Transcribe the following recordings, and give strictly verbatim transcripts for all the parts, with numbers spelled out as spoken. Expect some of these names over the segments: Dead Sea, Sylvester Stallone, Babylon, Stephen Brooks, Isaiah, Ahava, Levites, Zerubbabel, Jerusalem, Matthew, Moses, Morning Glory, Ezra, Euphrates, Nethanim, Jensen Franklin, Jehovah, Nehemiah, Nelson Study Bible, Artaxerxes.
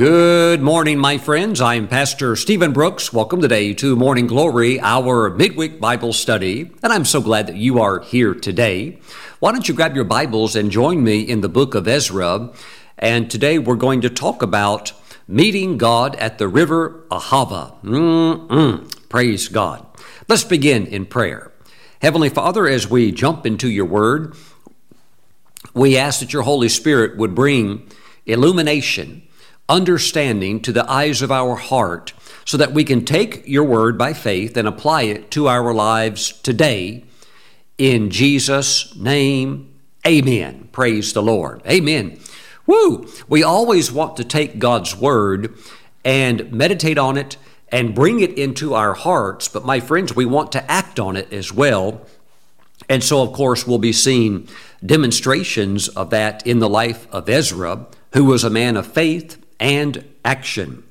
Good morning, my friends. I am Pastor Stephen Brooks. Welcome today to Morning Glory, our midweek Bible study. And I'm so glad that you are here today. Why don't you grab your Bibles and join me in the book of Ezra. And today we're going to talk about meeting God at the river Ahava. Mm-mm. Praise God. Let's begin in prayer. Heavenly Father, as we jump into your word, we ask that your Holy Spirit would bring illumination, understanding to the eyes of our heart so that we can take your word by faith and apply it to our lives today. In Jesus' name, amen. Praise the Lord. Amen. Woo! We always want to take God's word and meditate on it and bring it into our hearts. But my friends, we want to act on it as well. And so, of course, we'll be seeing demonstrations of that in the life of Ezra, who was a man of faith and action.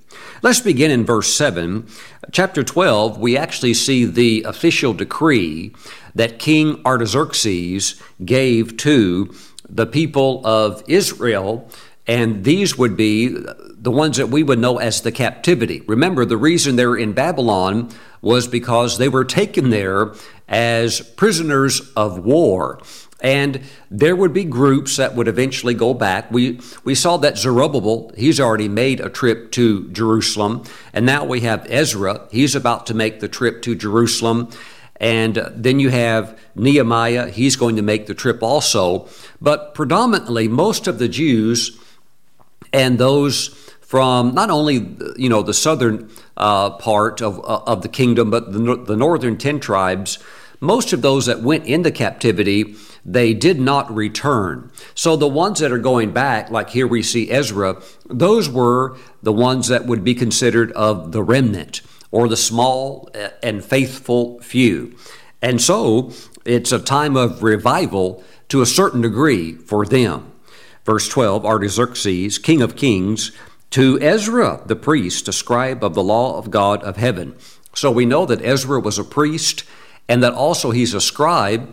Let's begin in verse seven. Chapter twelve, we actually see the official decree that King Artaxerxes gave to the people of Israel, and these would be the ones that we would know as the captivity. Remember, the reason they're in Babylon was because they were taken there as prisoners of war. And there would be groups that would eventually go back. We we saw that Zerubbabel, he's already made a trip to Jerusalem. And now we have Ezra, he's about to make the trip to Jerusalem. And then you have Nehemiah, he's going to make the trip also. But predominantly, most of the Jews and those from not only, you know, the southern uh, part of, uh, of the kingdom, but the, the northern ten tribes, most of those that went into captivity, they did not return. So the ones that are going back, like here we see Ezra, those were the ones that would be considered of the remnant or the small and faithful few. And so it's a time of revival to a certain degree for them. Verse twelve, Artaxerxes, king of kings, to Ezra, the priest, a scribe of the law of God of heaven. So we know that Ezra was a priest and that also he's a scribe.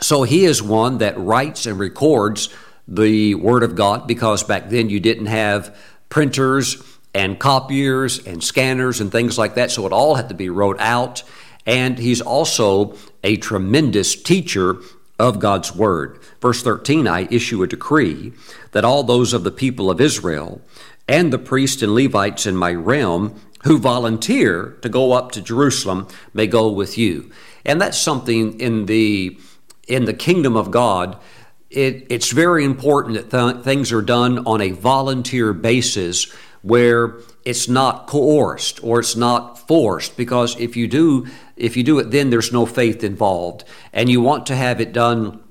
So he is one that writes and records the Word of God, because back then you didn't have printers and copiers and scanners and things like that. So it all had to be wrote out. And he's also a tremendous teacher of God's Word. Verse thirteen, I issue a decree that all those of the people of Israel and the priests and Levites in my realm who volunteer to go up to Jerusalem may go with you. And that's something in the in the kingdom of God, it, it's very important that th- things are done on a volunteer basis where it's not coerced or it's not forced, because if you do, if you do it, then there's no faith involved. And you want to have it done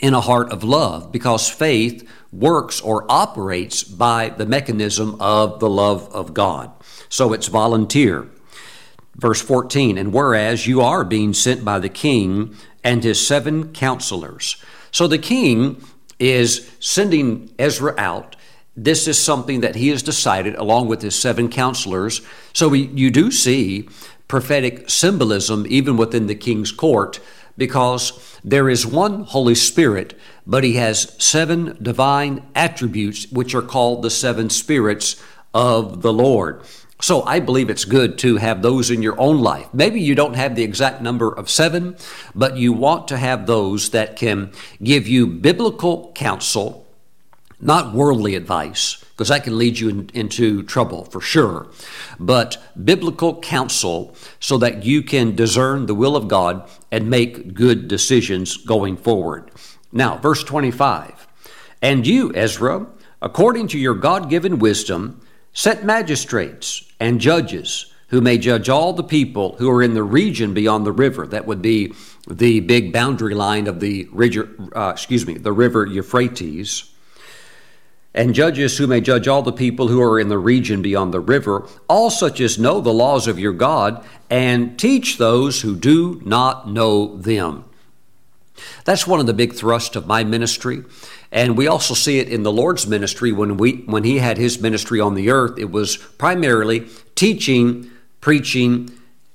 in a heart of love, because faith works or operates by the mechanism of the love of God. So it's volunteer. Verse fourteen, and whereas you are being sent by the king and his seven counselors. So the king is sending Ezra out. This is something that he has decided along with his seven counselors. So we, you do see prophetic symbolism even within the king's court, because there is one Holy Spirit, but he has seven divine attributes, which are called the seven spirits of the Lord. So I believe it's good to have those in your own life. Maybe you don't have the exact number of seven, but you want to have those that can give you biblical counsel, not worldly advice, because that can lead you in, into trouble for sure, but biblical counsel so that you can discern the will of God and make good decisions going forward. Now, verse twenty-five, and you, Ezra, according to your God-given wisdom, set magistrates and judges who may judge all the people who are in the region beyond the river. That would be the big boundary line of the uh, excuse me, the river Euphrates. And judges who may judge all the people who are in the region beyond the river, all such as know the laws of your God, and teach those who do not know them. That's one of the big thrusts of my ministry. And we also see it in the Lord's ministry. When we when he had his ministry on the earth, it was primarily teaching, preaching,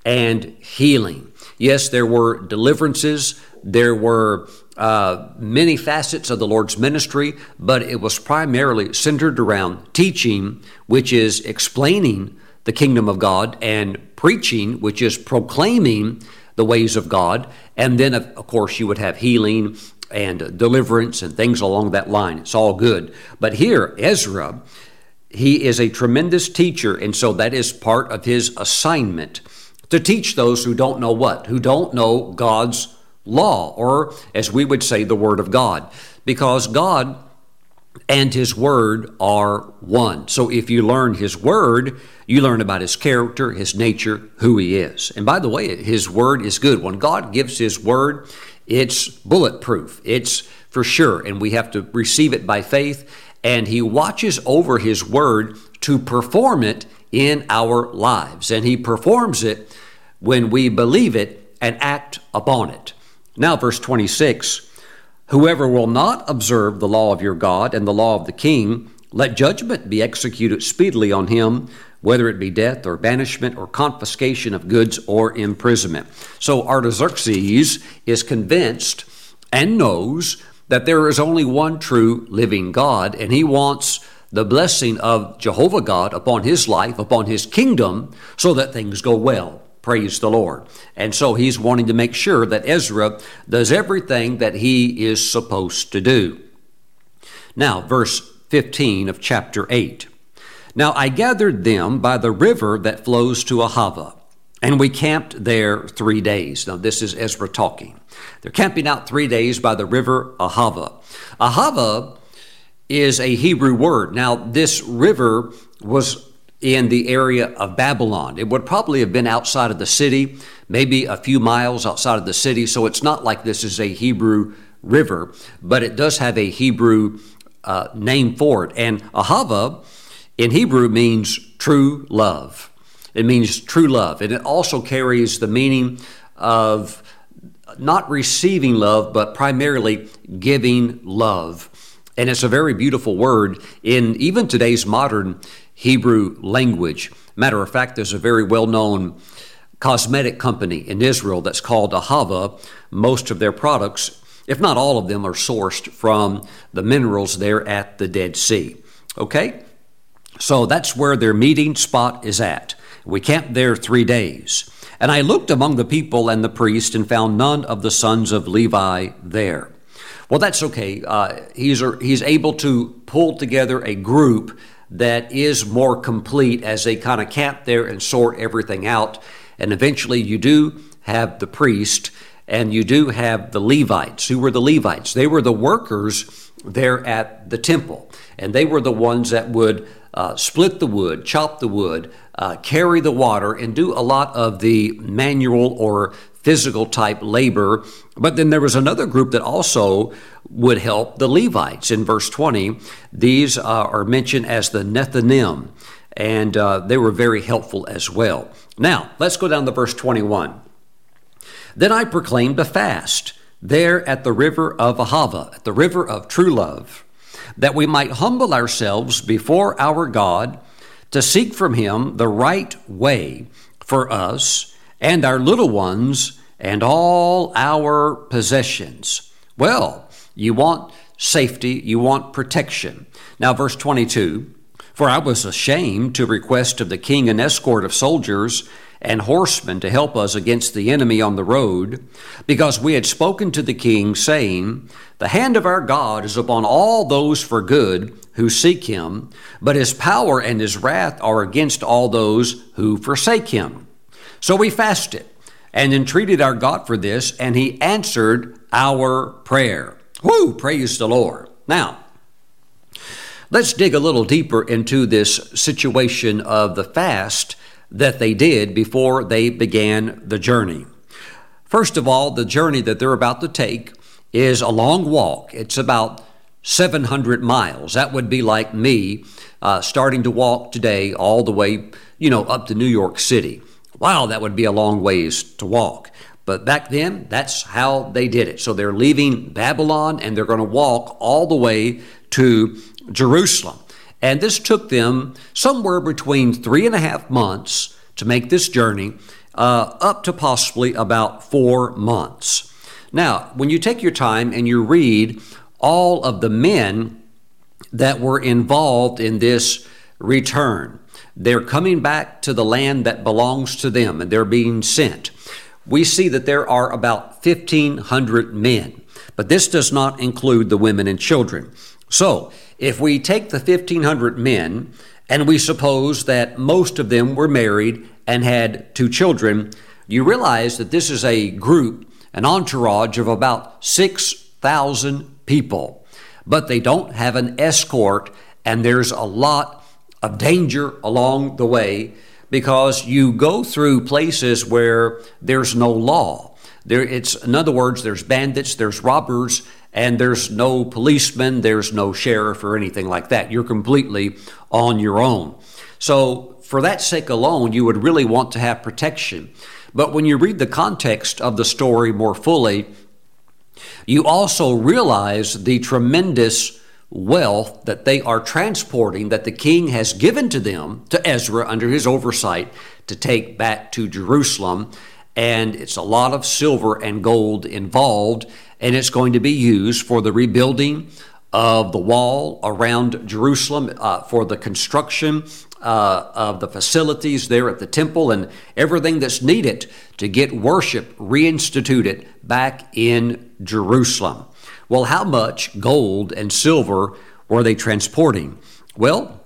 and healing. Yes, there were deliverances. There were uh, many facets of the Lord's ministry, but it was primarily centered around teaching, which is explaining the kingdom of God, and preaching, which is proclaiming the ways of God. And then, of, of course, you would have healing and deliverance and things along that line. It's all good. But here, Ezra, he is a tremendous teacher, and so that is part of his assignment, to teach those who don't know what, who don't know God's law, or as we would say, the Word of God, because God and His Word are one. So if you learn His Word, you learn about His character, His nature, who He is. And by the way, His Word is good. When God gives His Word, it's bulletproof. It's for sure, and we have to receive it by faith, and He watches over His Word to perform it in our lives, and He performs it when we believe it and act upon it. Now, verse twenty-six, whoever will not observe the law of your God and the law of the king, let judgment be executed speedily on him, whether it be death or banishment or confiscation of goods or imprisonment. So Artaxerxes is convinced and knows that there is only one true living God, and he wants the blessing of Jehovah God upon his life, upon his kingdom, so that things go well. Praise the Lord. And so he's wanting to make sure that Ezra does everything that he is supposed to do. Now, verse fifteen of chapter eight. Now I gathered them by the river that flows to Ahava, and we camped there three days. Now this is Ezra talking. They're camping out three days by the river Ahava. Ahava is a Hebrew word. Now, this river was in the area of Babylon. It would probably have been outside of the city, maybe a few miles outside of the city, so it's not like this is a Hebrew river, but it does have a Hebrew uh, name for it. And Ahava in Hebrew means true love. It means true love, and it also carries the meaning of not receiving love, but primarily giving love. And it's a very beautiful word in even today's modern Hebrew language. Matter of fact, there's a very well-known cosmetic company in Israel that's called Ahava. Most of their products, if not all of them, are sourced from the minerals there at the Dead Sea. Okay? So that's where their meeting spot is at. We camped there three days. And I looked among the people and the priest and found none of the sons of Levi there. Well, that's okay. Uh, he's he's able to pull together a group that is more complete as they kind of camp there and sort everything out. And eventually you do have the priest and you do have the Levites. Who were the Levites? They were the workers there at the temple. And they were the ones that would uh, split the wood, chop the wood, uh, carry the water, and do a lot of the manual or physical type labor. But then there was another group that also would help the Levites. In verse twenty, these uh, are mentioned as the Nethanim, and uh, they were very helpful as well. Now, let's go down to verse twenty-one. Then I proclaimed a fast there at the river of Ahava, at the river of true love, that we might humble ourselves before our God to seek from him the right way for us and our little ones, and all our possessions. Well, you want safety, you want protection. Now, verse twenty-two, for I was ashamed to request of the king an escort of soldiers and horsemen to help us against the enemy on the road, because we had spoken to the king, saying, the hand of our God is upon all those for good who seek him, but his power and his wrath are against all those who forsake him. So we fasted and entreated our God for this, and he answered our prayer. Woo! Praise the Lord. Now, let's dig a little deeper into this situation of the fast that they did before they began the journey. First of all, the journey that they're about to take is a long walk. It's about seven hundred miles. That would be like me uh, starting to walk today all the way, you know, up to New York City. Wow, that would be a long ways to walk. But back then, that's how they did it. So they're leaving Babylon, and they're going to walk all the way to Jerusalem. And this took them somewhere between three and a half months to make this journey, uh, up to possibly about four months. Now, when you take your time and you read all of the men that were involved in this return, they're coming back to the land that belongs to them and they're being sent. We see that there are about fifteen hundred men, but this does not include the women and children. So if we take the fifteen hundred men and we suppose that most of them were married and had two children, you realize that this is a group, an entourage of about six thousand people, but they don't have an escort, and there's a lot of danger along the way because you go through places where there's no law. There, it's, in other words, there's bandits, there's robbers, and there's no policeman, there's no sheriff or anything like that. You're completely on your own. So for that sake alone, you would really want to have protection. But when you read the context of the story more fully, you also realize the tremendous wealth that they are transporting, that the king has given to them, to Ezra, under his oversight, to take back to Jerusalem. And it's a lot of silver and gold involved, and it's going to be used for the rebuilding of the wall around Jerusalem, uh, for the construction uh, of the facilities there at the temple, and everything that's needed to get worship reinstituted back in Jerusalem. Well, how much gold and silver were they transporting? Well,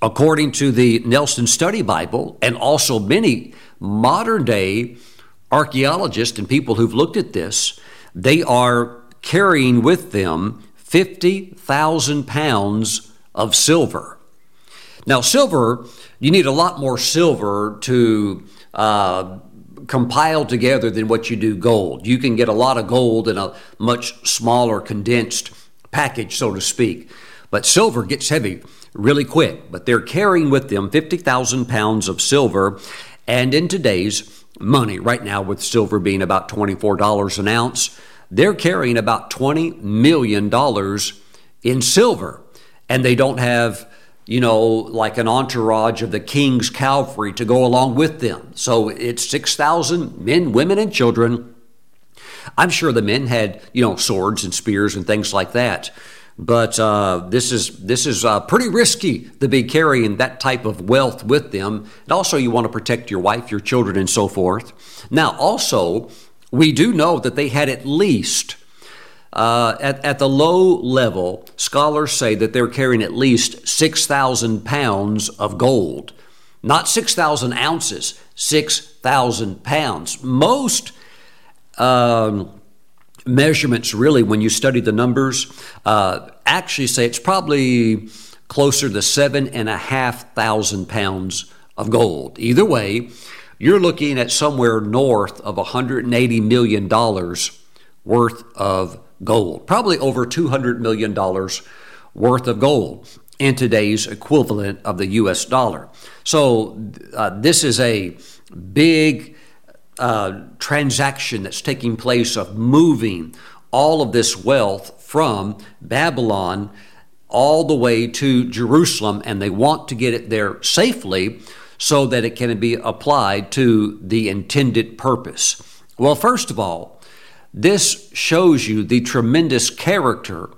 according to the Nelson Study Bible, and also many modern day archaeologists and people who've looked at this, they are carrying with them fifty thousand pounds of silver. Now, silver, you need a lot more silver to uh, compile together than what you do gold. You can get a lot of gold in a much smaller, condensed package, so to speak. But silver gets heavy really quick. But they're carrying with them fifty thousand pounds of silver. And in today's money, right now with silver being about twenty-four dollars an ounce, they're carrying about twenty million dollars in silver. And they don't have, you know, like an entourage of the king's cavalry to go along with them. So it's six thousand men, women, and children. I'm sure the men had, you know, swords and spears and things like that. But uh, this is this is uh, pretty risky to be carrying that type of wealth with them. And also you want to protect your wife, your children, and so forth. Now, also, we do know that they had at least, uh, at, at the low level, scholars say that they're carrying at least six thousand pounds of gold. Not six thousand ounces, six thousand pounds. Most um, measurements, really, when you study the numbers, uh, actually say it's probably closer to seven and a half thousand pounds of gold. Either way, you're looking at somewhere north of one hundred eighty million dollars worth of gold, probably over two hundred million dollars worth of gold in today's equivalent of the U S dollar. So uh, this is a big uh, transaction that's taking place of moving all of this wealth from Babylon all the way to Jerusalem, and they want to get it there safely so that it can be applied to the intended purpose. Well, first of all, this shows you the tremendous character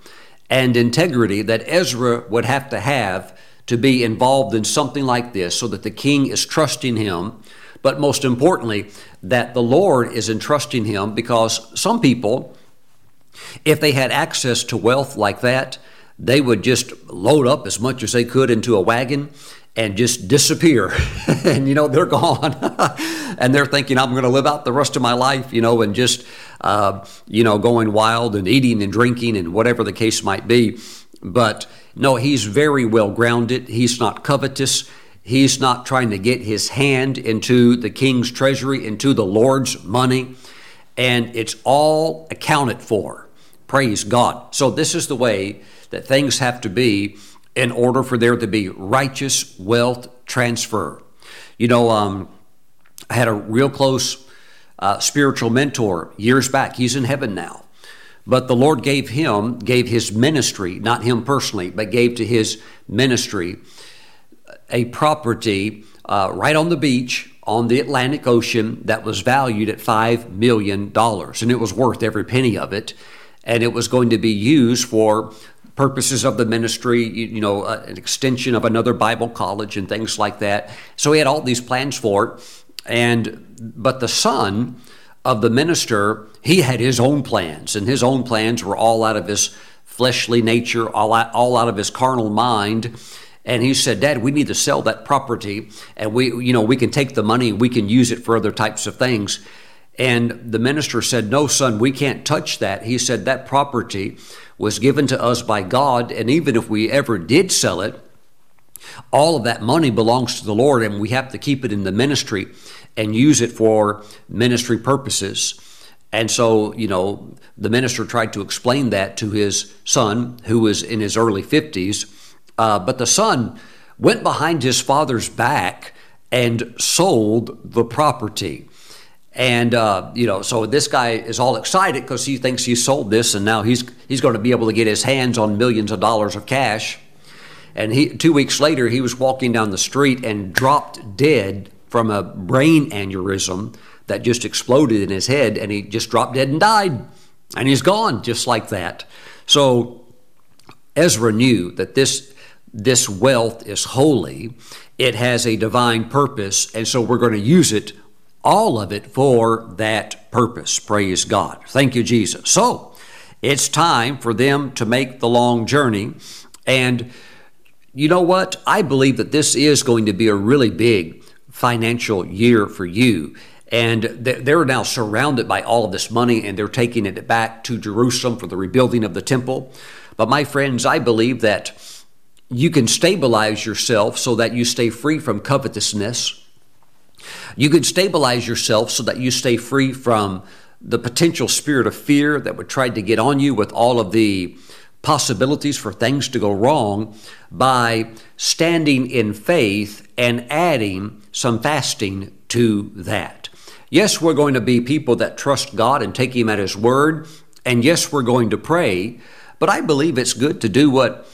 and integrity that Ezra would have to have to be involved in something like this so that the king is trusting him, but most importantly, that the Lord is entrusting him, because some people, if they had access to wealth like that, they would just load up as much as they could into a wagon and just disappear. And, you know, they're gone. And they're thinking, I'm going to live out the rest of my life, you know, and just, uh, you know, going wild and eating and drinking and whatever the case might be. But no, he's very well grounded. He's not covetous. He's not trying to get his hand into the king's treasury, into the Lord's money. And it's all accounted for. Praise God. So this is the way that things have to be in order for there to be righteous wealth transfer. You know, um, I had a real close uh, spiritual mentor years back. He's in heaven now. But the Lord gave him, gave his ministry, not him personally, but gave to his ministry a property uh, right on the beach on the Atlantic Ocean that was valued at five million dollars, and it was worth every penny of it. And it was going to be used for purposes of the ministry, you, you know, uh, an extension of another Bible college and things like that. So he had all these plans for it. And, but the son of the minister, he had his own plans, and his own plans were all out of his fleshly nature, all out, all out of his carnal mind. And he said, Dad, we need to sell that property, and we, you know, we can take the money, we can use it for other types of things. And the minister said, no, son, we can't touch that. He said, that property was given to us by God. And even if we ever did sell it, all of that money belongs to the Lord, and we have to keep it in the ministry and use it for ministry purposes. And so, you know, the minister tried to explain that to his son, who was in his early fifties. Uh, but the son went behind his father's back and sold the property. And, uh, you know, so this guy is all excited because he thinks he sold this, and now he's he's going to be able to get his hands on millions of dollars of cash. And he, two weeks later, he was walking down the street and dropped dead from a brain aneurysm that just exploded in his head, and he just dropped dead and died. And he's gone just like that. So Ezra knew that this this wealth is holy. It has a divine purpose, and so we're going to use it, all of it, for that purpose. Praise God. Thank you, Jesus. So it's time for them to make the long journey. And you know what? I believe that this is going to be a really big financial year for you. And they're now surrounded by all of this money, and they're taking it back to Jerusalem for the rebuilding of the temple. But my friends, I believe that you can stabilize yourself so that you stay free from covetousness. You can stabilize yourself so that you stay free from the potential spirit of fear that would try to get on you with all of the possibilities for things to go wrong by standing in faith and adding some fasting to that. Yes, we're going to be people that trust God and take Him at His word. And yes, we're going to pray. But I believe it's good to do what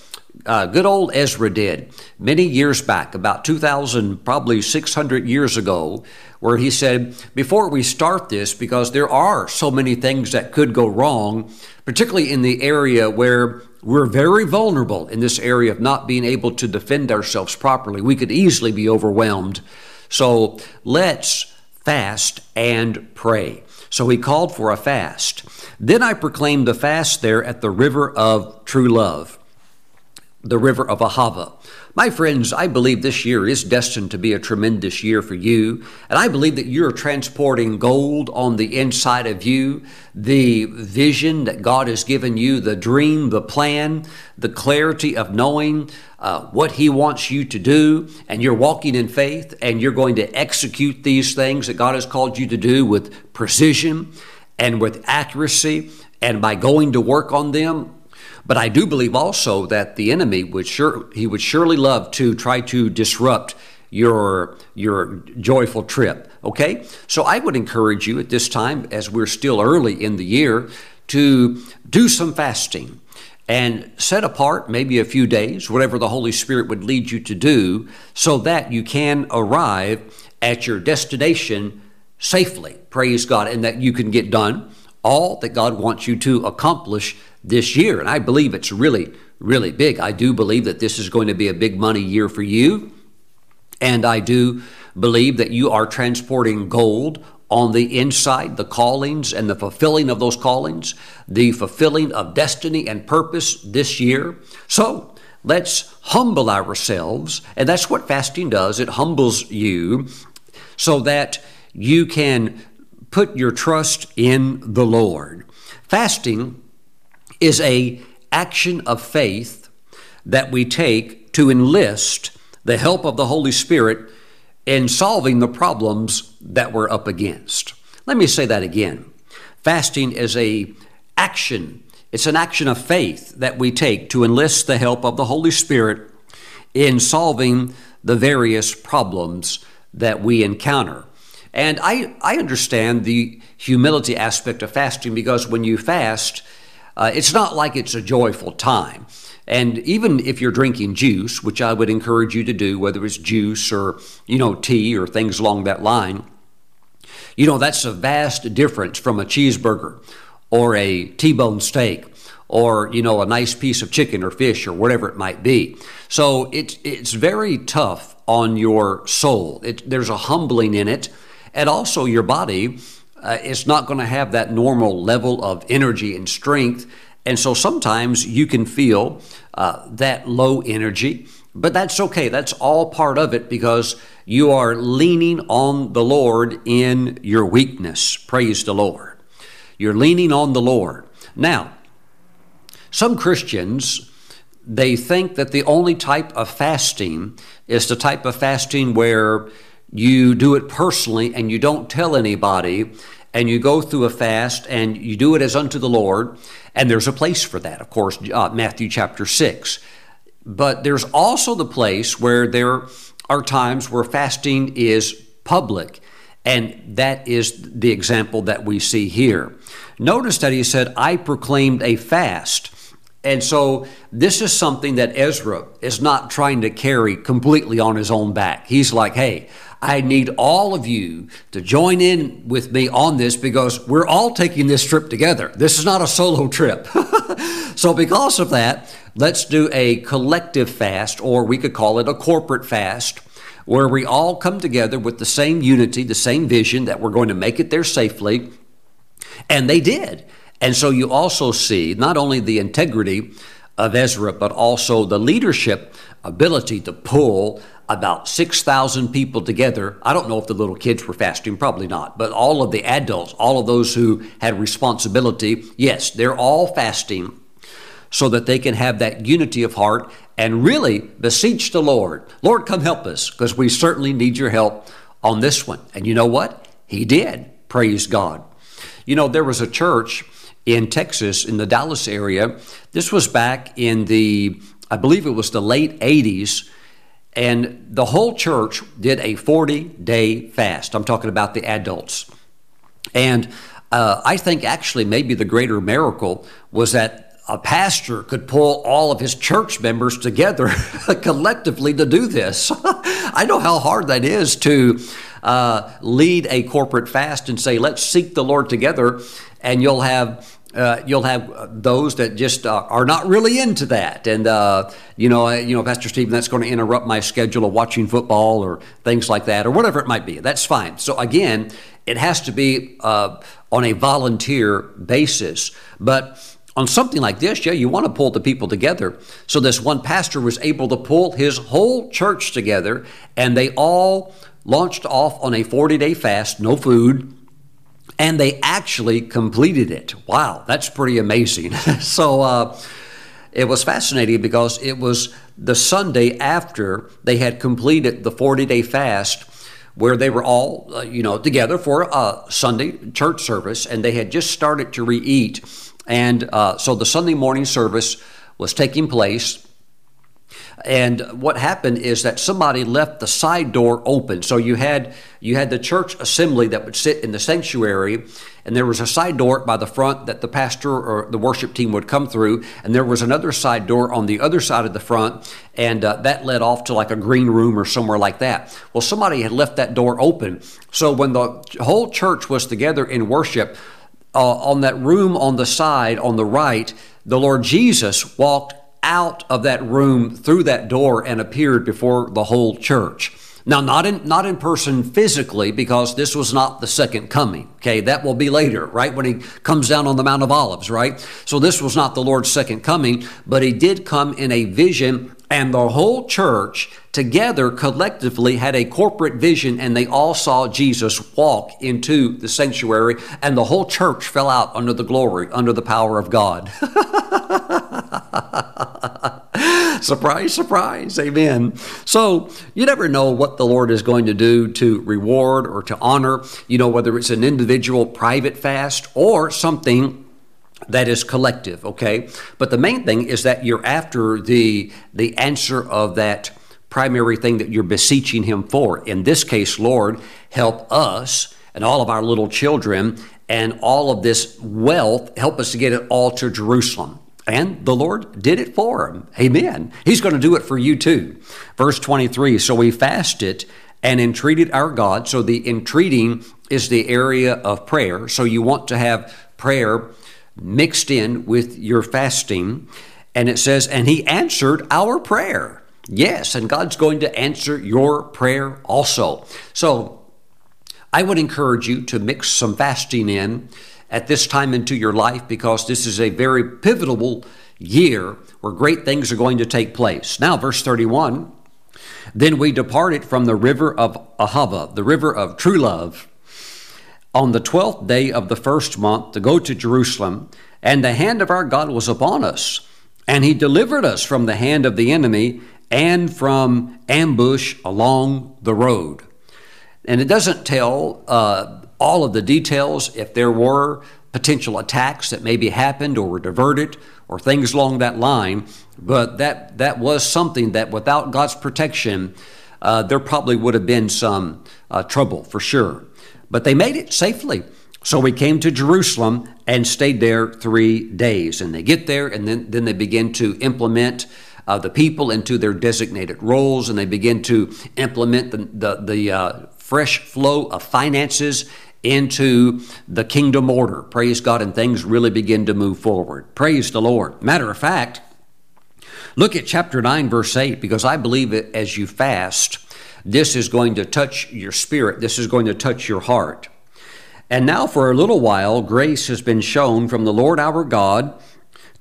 Uh, good old Ezra did many years back, about two thousand, probably six hundred years ago, where he said, before we start this, because there are so many things that could go wrong, particularly in the area where we're very vulnerable, in this area of not being able to defend ourselves properly, we could easily be overwhelmed. So let's fast and pray. So he called for a fast. Then I proclaimed the fast there at the river of true love, the river of Ahava. My friends, I believe this year is destined to be a tremendous year for you. And I believe that you're transporting gold on the inside of you, the vision that God has given you, the dream, the plan, the clarity of knowing uh, what He wants you to do. And you're walking in faith, and you're going to execute these things that God has called you to do with precision and with accuracy and by going to work on them. But I do believe also that the enemy would sure he would surely love to try to disrupt your your joyful trip. Okay, so I would encourage you at this time, as we're still early in the year, to do some fasting and set apart maybe a few days, whatever the Holy Spirit would lead you to do, so that you can arrive at your destination safely. Praise God, and that you can get done all that God wants you to accomplish this year. And I believe it's really, really big. I do believe that this is going to be a big money year for you. And I do believe that you are transporting gold on the inside, the callings and the fulfilling of those callings, the fulfilling of destiny and purpose this year. So let's humble ourselves. And that's what fasting does. It humbles you so that you can put your trust in the Lord. Fasting is a action of faith that we take to enlist the help of the Holy Spirit in solving the problems that we're up against. Let me say that again. Fasting is a action. It's an action of faith that we take to enlist the help of the Holy Spirit in solving the various problems that we encounter. And I, I understand the humility aspect of fasting, because when you fast, Uh, it's not like it's a joyful time. And even if you're drinking juice, which I would encourage you to do, whether it's juice or, you know, tea or things along that line, you know, that's a vast difference from a cheeseburger or a T-bone steak or, you know, a nice piece of chicken or fish or whatever it might be. So it's, it's very tough on your soul. It, there's a humbling in it. And also your body, uh, it's not going to have that normal level of energy and strength. And so sometimes you can feel uh, that low energy, but that's okay. That's all part of it because you are leaning on the Lord in your weakness. Praise the Lord. You're leaning on the Lord. Now, some Christians, they think that the only type of fasting is the type of fasting where you do it personally and you don't tell anybody, and you go through a fast and you do it as unto the Lord. And there's a place for that, of course, uh, Matthew chapter six. But there's also the place where there are times where fasting is public. And that is the example that we see here. Notice that he said, I proclaimed a fast. And so this is something that Ezra is not trying to carry completely on his own back. He's like, hey, I need all of you to join in with me on this because we're all taking this trip together. This is not a solo trip. So because of that, let's do a collective fast, or we could call it a corporate fast, where we all come together with the same unity, the same vision that we're going to make it there safely. And they did. And so you also see not only the integrity of Ezra, but also the leadership ability to pull about six thousand people together. I don't know if the little kids were fasting, probably not, but all of the adults, all of those who had responsibility, yes, they're all fasting so that they can have that unity of heart and really beseech the Lord. Lord, come help us, because we certainly need your help on this one. And you know what? He did. Praise God. You know, there was a church in Texas, in the Dallas area. This was back in the, I believe it was the late eighties, and the whole church did a forty-day fast. I'm talking about the adults. And uh, I think actually maybe the greater miracle was that a pastor could pull all of his church members together collectively to do this. I know how hard that is to uh, lead a corporate fast and say, let's seek the Lord together, and you'll have Uh, you'll have those that just uh, are not really into that. And, uh, you know, uh, you know, Pastor Stephen, that's going to interrupt my schedule of watching football or things like that, or whatever it might be. That's fine. So again, it has to be uh, on a volunteer basis. But on something like this, yeah, you want to pull the people together. So this one pastor was able to pull his whole church together, and they all launched off on a forty-day fast, no food. And they actually completed it. Wow, that's pretty amazing. So uh, it was fascinating because it was the Sunday after they had completed the forty-day fast where they were all, uh, you know, together for a Sunday church service, and they had just started to re-eat. And uh, so the Sunday morning service was taking place. And what happened is that somebody left the side door open. So you had you had the church assembly that would sit in the sanctuary, and there was a side door by the front that the pastor or the worship team would come through, and there was another side door on the other side of the front, and uh, that led off to like a green room or somewhere like that. Well, somebody had left that door open. So when the whole church was together in worship, uh, on that room on the side, on the right, the Lord Jesus walked out of that room through that door and appeared before the whole church. Now, not in not in person physically, because this was not the second coming. Okay, that will be later, right? When he comes down on the Mount of Olives, right? So this was not the Lord's second coming, but he did come in a vision, and the whole church together collectively had a corporate vision, and they all saw Jesus walk into the sanctuary, and the whole church fell out under the glory, under the power of God. Surprise, surprise. Amen. So you never know what the Lord is going to do to reward or to honor, you know, whether it's an individual private fast or something that is collective. Okay. But the main thing is that you're after the, the answer of that primary thing that you're beseeching him for. In this case, Lord, help us and all of our little children and all of this wealth. Help us to get it all to Jerusalem. And the Lord did it for him. Amen. He's going to do it for you too. Verse twenty-three, so we fasted and entreated our God. So the entreating is the area of prayer. So you want to have prayer mixed in with your fasting. And it says, and he answered our prayer. Yes, and God's going to answer your prayer also. So I would encourage you to mix some fasting in at this time into your life, because this is a very pivotal year where great things are going to take place. Now, verse thirty-one, then we departed from the river of Ahava, the river of true love, on the twelfth day of the first month to go to Jerusalem, and the hand of our God was upon us, and he delivered us from the hand of the enemy and from ambush along the road. And it doesn't tell uh, all of the details, if there were potential attacks that maybe happened or were diverted or things along that line, but that that was something that without God's protection, uh, there probably would have been some uh, trouble for sure. But they made it safely. So we came to Jerusalem and stayed there three days. And they get there, and then, then they begin to implement Uh, the people into their designated roles, and they begin to implement the, the, the uh, fresh flow of finances into the kingdom order. Praise God, and things really begin to move forward. Praise the Lord. Matter of fact, look at chapter nine, verse eight, because I believe that as you fast, this is going to touch your spirit. This is going to touch your heart. And now for a little while, grace has been shown from the Lord our God,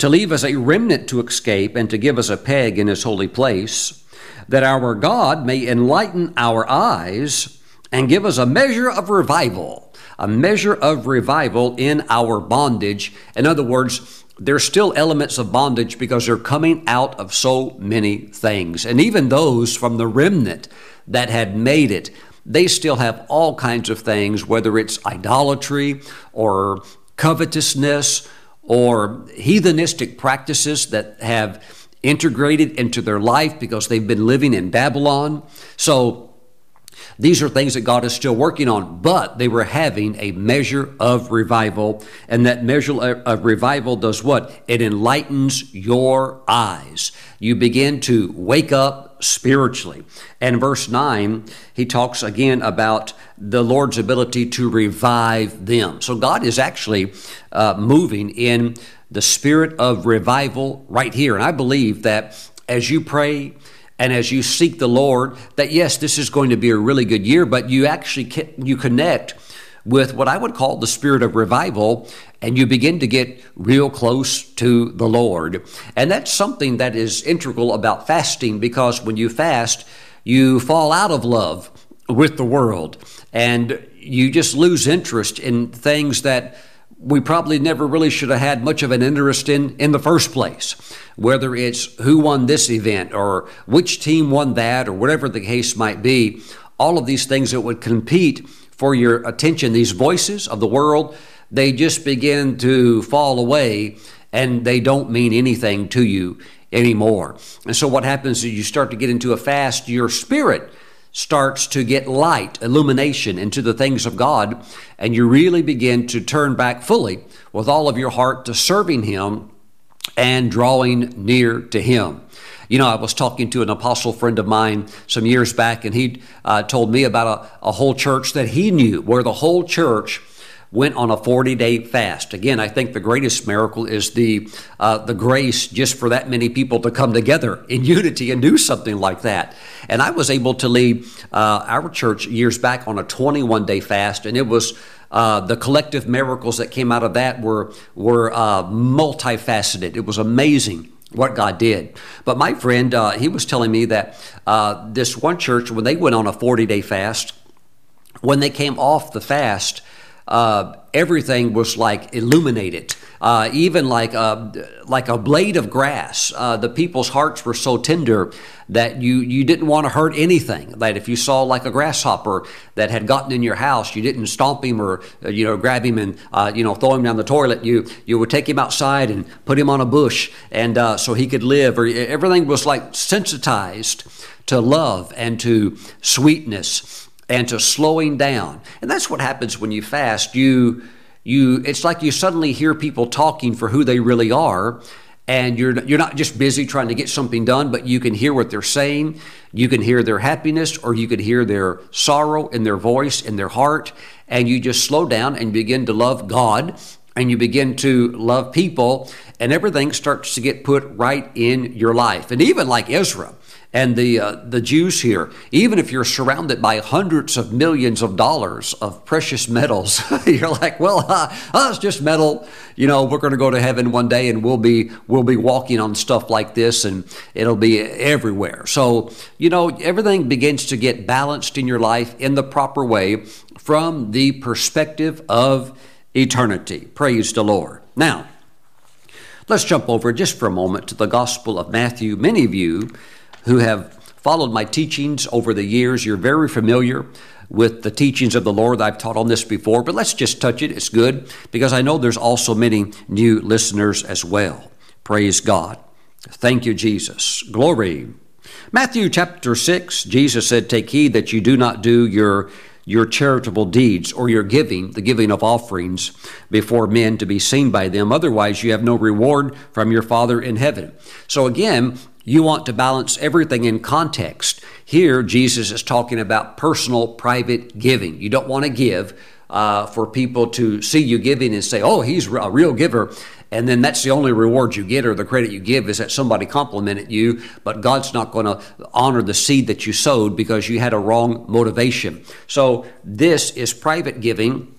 to leave us a remnant to escape and to give us a peg in his holy place, that our God may enlighten our eyes and give us a measure of revival, a measure of revival in our bondage. In other words, there's still elements of bondage because they're coming out of so many things. And even those from the remnant that had made it, they still have all kinds of things, whether it's idolatry or covetousness, or heathenistic practices that have integrated into their life because they've been living in Babylon. So these are things that God is still working on, but they were having a measure of revival. And that measure of revival does what? It enlightens your eyes. You begin to wake up spiritually. And verse nine, he talks again about the Lord's ability to revive them. So God is actually uh, moving in the spirit of revival right here. And I believe that as you pray and as you seek the Lord, that yes, this is going to be a really good year, but you actually can, you connect with what I would call the spirit of revival, and you begin to get real close to the Lord. And that's something that is integral about fasting, because when you fast, you fall out of love with the world, and you just lose interest in things that we probably never really should have had much of an interest in in the first place, whether it's who won this event or which team won that or whatever the case might be. All of these things that would compete for your attention, these voices of the world, they just begin to fall away, and they don't mean anything to you anymore. And so what happens is you start to get into a fast, your spirit starts to get light, illumination into the things of God, and you really begin to turn back fully with all of your heart to serving him and drawing near to him. You know, I was talking to an apostle friend of mine some years back, and he uh, told me about a, a whole church that he knew where the whole church went on a forty-day fast. Again, I think the greatest miracle is the uh, the grace just for that many people to come together in unity and do something like that. And I was able to lead uh, our church years back on a twenty-one day fast, and it was uh, the collective miracles that came out of that were, were uh, multifaceted. It was amazing what God did. But my friend, uh, he was telling me that uh, this one church, when they went on a forty-day fast, when they came off the fast, Uh, everything was like illuminated, uh, even like a, like a blade of grass. Uh, the people's hearts were so tender that you, you didn't want to hurt anything. That if you saw like a grasshopper that had gotten in your house, you didn't stomp him or, you know, grab him and, uh, you know, throw him down the toilet. You, you would take him outside and put him on a bush, and uh, so he could live. Or everything was like sensitized to love and to sweetness and to slowing down. And that's what happens when you fast. You, you, it's like you suddenly hear people talking for who they really are, and you're you're not just busy trying to get something done, but you can hear what they're saying. You can hear their happiness, or you can hear their sorrow in their voice, in their heart, and you just slow down and begin to love God, and you begin to love people, and everything starts to get put right in your life. And even like Ezra and the uh, the Jews here, even if you're surrounded by hundreds of millions of dollars of precious metals, you're like, well, uh, uh, it's just metal. You know, we're going to go to heaven one day, and we'll be we'll be walking on stuff like this, and it'll be everywhere. So, you know, everything begins to get balanced in your life in the proper way from the perspective of eternity. Praise the Lord. Now, let's jump over just for a moment to the Gospel of Matthew. Many of you who have followed my teachings over the years, you're very familiar with the teachings of the Lord. I've taught on this before, but let's just touch it. It's good, because I know there's also many new listeners as well. Praise God. Thank you, Jesus. Glory. Matthew chapter six, Jesus said, "Take heed that you do not do your your charitable deeds or your giving, the giving of offerings, before men to be seen by them. Otherwise, you have no reward from your Father in heaven." So again, you want to balance everything in context. Here, Jesus is talking about personal, private giving. You don't want to give uh, for people to see you giving and say, "Oh, he's a real giver," and then that's the only reward you get, or the credit you give, is that somebody complimented you, but God's not going to honor the seed that you sowed because you had a wrong motivation. So this is private giving,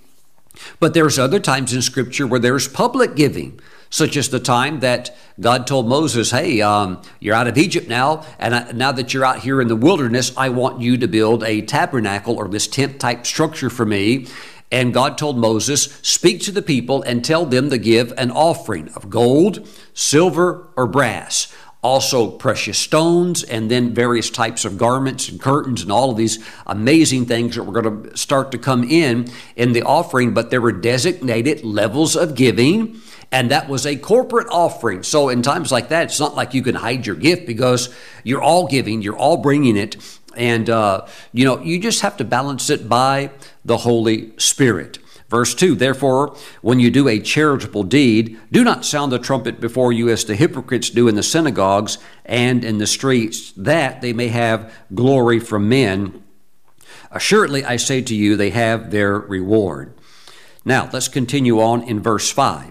but there's other times in Scripture where there's public giving, such as the time that God told Moses, "Hey, um, you're out of Egypt now, and I, now that you're out here in the wilderness, I want you to build a tabernacle or this tent-type structure for me." And God told Moses, "Speak to the people and tell them to give an offering of gold, silver, or brass, also precious stones," and then various types of garments and curtains and all of these amazing things that were going to start to come in in the offering. But there were designated levels of giving, and that was a corporate offering. So in times like that, it's not like you can hide your gift, because you're all giving, you're all bringing it. And, uh, you know, you just have to balance it by the Holy Spirit. Verse two, "Therefore, when you do a charitable deed, do not sound the trumpet before you, as the hypocrites do in the synagogues and in the streets, that they may have glory from men. Assuredly, I say to you, they have their reward." Now, let's continue on in verse five.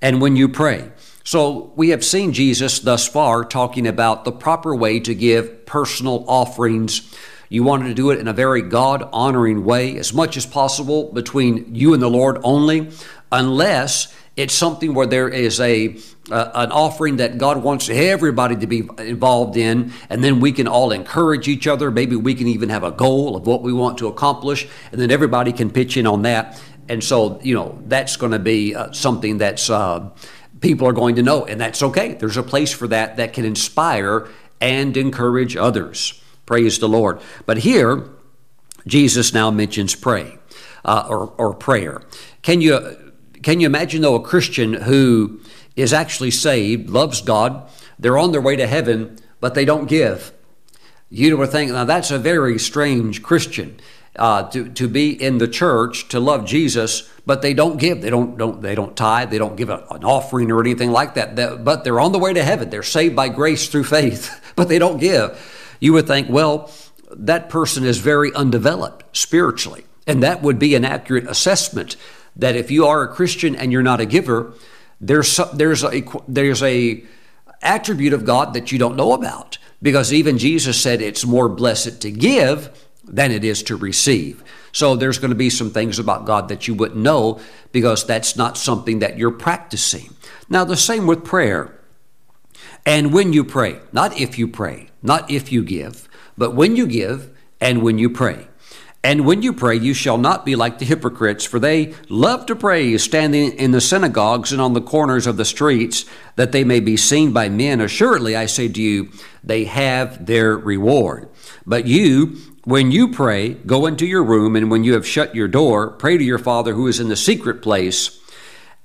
"And when you pray." So we have seen Jesus thus far talking about the proper way to give personal offerings. You want to do it in a very God-honoring way, as much as possible between you and the Lord only, unless it's something where there is a uh, an offering that God wants everybody to be involved in, and then we can all encourage each other. Maybe we can even have a goal of what we want to accomplish, and then everybody can pitch in on that. And so, you know, that's going to be uh, something that's uh, people are going to know, and that's okay. There's a place for that that can inspire and encourage others. Praise the Lord. But here, Jesus now mentions pray uh, or, or prayer. Can you, can you imagine, though, a Christian who is actually saved, loves God, they're on their way to heaven, but they don't give? You would think, now that's a very strange Christian. Uh, to, to be in the church, to love Jesus, but they don't give. They don't don't they don't tithe. They don't give a, an offering or anything like that. They, but they're on the way to heaven. They're saved by grace through faith, but they don't give. You would think, well, that person is very undeveloped spiritually, and that would be an accurate assessment. That if you are a Christian and you're not a giver, there's there's a there's a attribute of God that you don't know about, because even Jesus said it's more blessed to give than it is to receive. So there's going to be some things about God that you wouldn't know, because that's not something that you're practicing. Now, the same with prayer. "And when you pray," not if you pray, not if you give, but when you give and when you pray. "And when you pray, you shall not be like the hypocrites, for they love to pray standing in the synagogues and on the corners of the streets, that they may be seen by men. Assuredly, I say to you, they have their reward. But you, when you pray, go into your room, and when you have shut your door, pray to your Father who is in the secret place,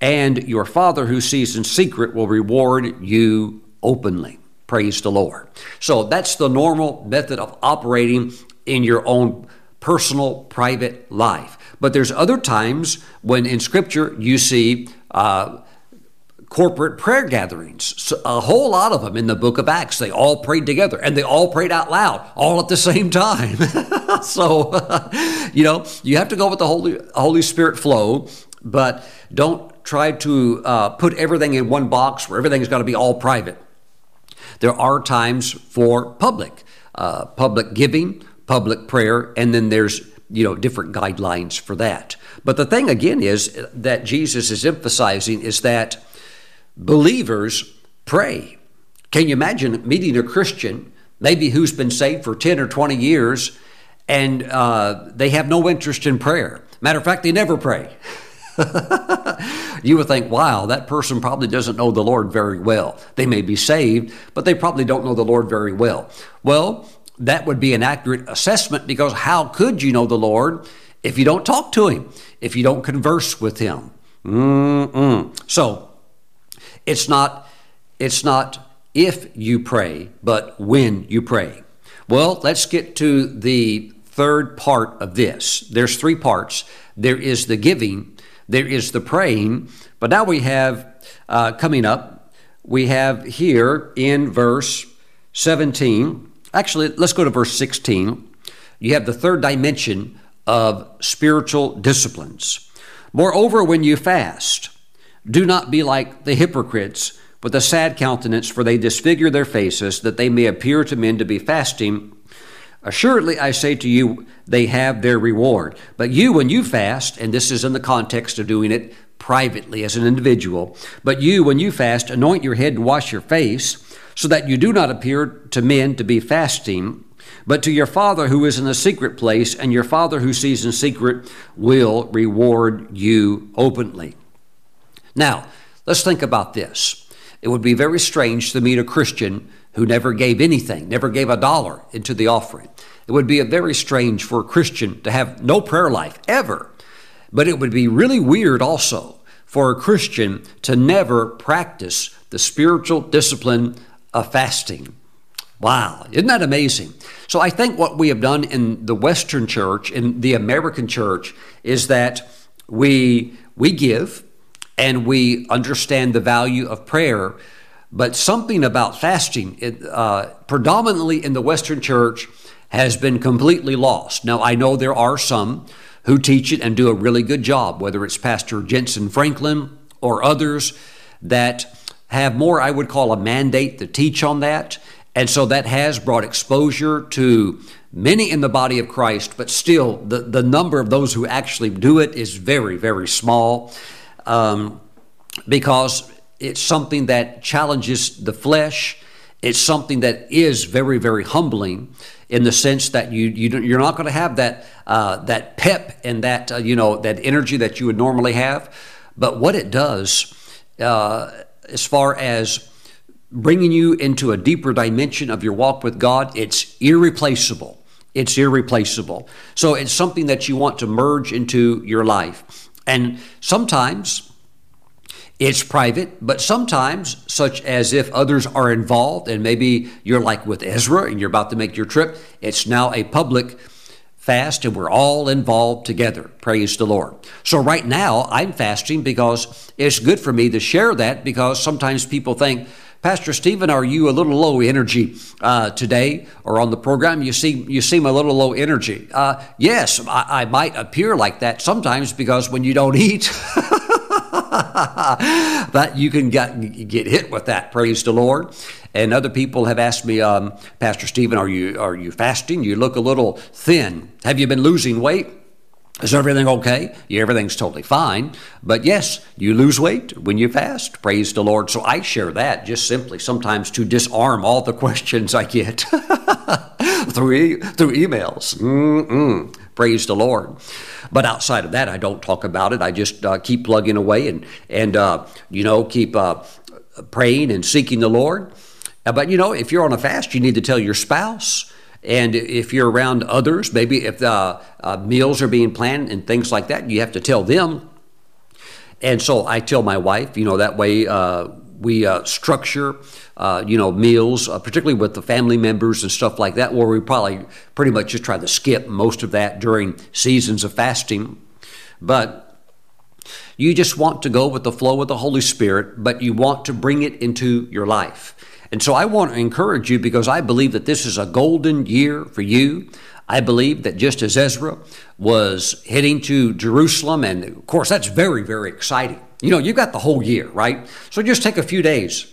and your Father who sees in secret will reward you openly." Praise the Lord. So that's the normal method of operating in your own personal, private life. But there's other times when in Scripture you see uh, corporate prayer gatherings, a whole lot of them in the book of Acts. They all prayed together, and they all prayed out loud, all at the same time. So, you know, you have to go with the Holy, Holy Spirit flow, but don't try to uh, put everything in one box where everything's got to be all private. There are times for public, uh, public giving, public prayer, and then there's, you know, different guidelines for that. But the thing again is that Jesus is emphasizing is that believers pray. Can you imagine meeting a Christian, maybe who's been saved for ten or twenty years, and uh, they have no interest in prayer? Matter of fact, they never pray. You would think, wow, that person probably doesn't know the Lord very well. They may be saved, but they probably don't know the Lord very well. Well, that would be an accurate assessment, because how could you know the Lord if you don't talk to him, if you don't converse with him? Mm-mm. So it's not, it's not if you pray, but when you pray. Well, let's get to the third part of this. There's three parts. There is the giving, there is the praying, but now we have, uh, coming up, we have here in verse seventeen, actually, let's go to verse sixteen. You have the third dimension of spiritual disciplines. Moreover, when you fast, do not be like the hypocrites with a sad countenance, for they disfigure their faces that they may appear to men to be fasting. Assuredly, I say to you, they have their reward. But you, when you fast, and this is in the context of doing it privately as an individual, but you, when you fast, anoint your head and wash your face, so that you do not appear to men to be fasting, but to your Father who is in a secret place, and your Father who sees in secret will reward you openly. Now, let's think about this. It would be very strange to meet a Christian who never gave anything, never gave a dollar into the offering. It would be very strange for a Christian to have no prayer life ever, but it would be really weird also for a Christian to never practice the spiritual discipline of fasting. Wow, isn't that amazing? So I think what we have done in the Western church, in the American church, is that we, we give and we understand the value of prayer. But something about fasting, it, uh, predominantly in the Western church, has been completely lost. Now, I know there are some who teach it and do a really good job, whether it's Pastor Jensen Franklin or others that have more, I would call, a mandate to teach on that. And so that has brought exposure to many in the body of Christ, but still the, the number of those who actually do it is very, very small, um, because it's something that challenges the flesh. It's something that is very, very humbling, in the sense that you, you don't, you're not going to have that uh, that pep and that uh, you know that energy that you would normally have. But what it does, uh, as far as bringing you into a deeper dimension of your walk with God, it's irreplaceable. It's irreplaceable. So it's something that you want to merge into your life, and sometimes it's private, but sometimes, such as if others are involved, and maybe you're like with Ezra and you're about to make your trip, it's now a public fast and we're all involved together. Praise the Lord. So right now I'm fasting because it's good for me to share that, because sometimes people think, Pastor Stephen, are you a little low energy uh, today, or on the program? You seem you seem a little low energy. Uh, yes, I, I might appear like that sometimes, because when you don't eat, but you can get, get hit with that. Praise the Lord. And other people have asked me, um, Pastor Stephen, are you are you fasting? You look a little thin. Have you been losing weight? Is everything okay? Yeah, everything's totally fine. But yes, you lose weight when you fast. Praise the Lord. So I share that just simply sometimes to disarm all the questions I get through, e- through emails. Mm-mm. Praise the Lord. But outside of that, I don't talk about it. I just uh, keep plugging away and, and uh, you know, keep uh, praying and seeking the Lord. Uh, but, you know, if you're on a fast, you need to tell your spouse. And if you're around others, maybe if uh, uh, meals are being planned and things like that, you have to tell them. And so I tell my wife, you know, that way uh, we uh, structure, uh, you know, meals, uh, particularly with the family members and stuff like that, where we probably pretty much just try to skip most of that during seasons of fasting. But You just want to go with the flow of the Holy Spirit, but you want to bring it into your life. And so I want to encourage you, because I believe that this is a golden year for you. I believe that just as Ezra was heading to Jerusalem, and of course, that's very, very exciting. You know, you've got the whole year, right? So just take a few days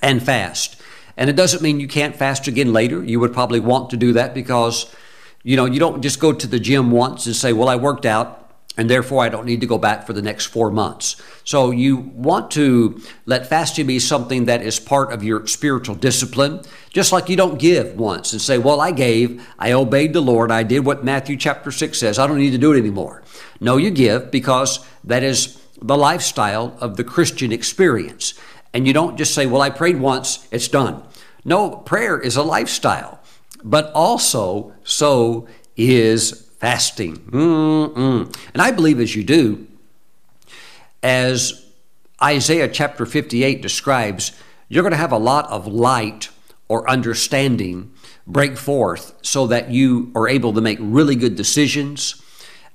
and fast. And it doesn't mean you can't fast again later. You would probably want to do that because, you know, you don't just go to the gym once and say, well, I worked out, and therefore I don't need to go back for the next four months. So you want to let fasting be something that is part of your spiritual discipline, just like you don't give once and say, well, I gave, I obeyed the Lord, I did what Matthew chapter six says, I don't need to do it anymore. No, you give because that is the lifestyle of the Christian experience. And you don't just say, well, I prayed once, it's done. No, prayer is a lifestyle, but also so is fasting. Mm-mm. And I believe as you do, as Isaiah chapter fifty-eight describes, you're going to have a lot of light or understanding break forth so that you are able to make really good decisions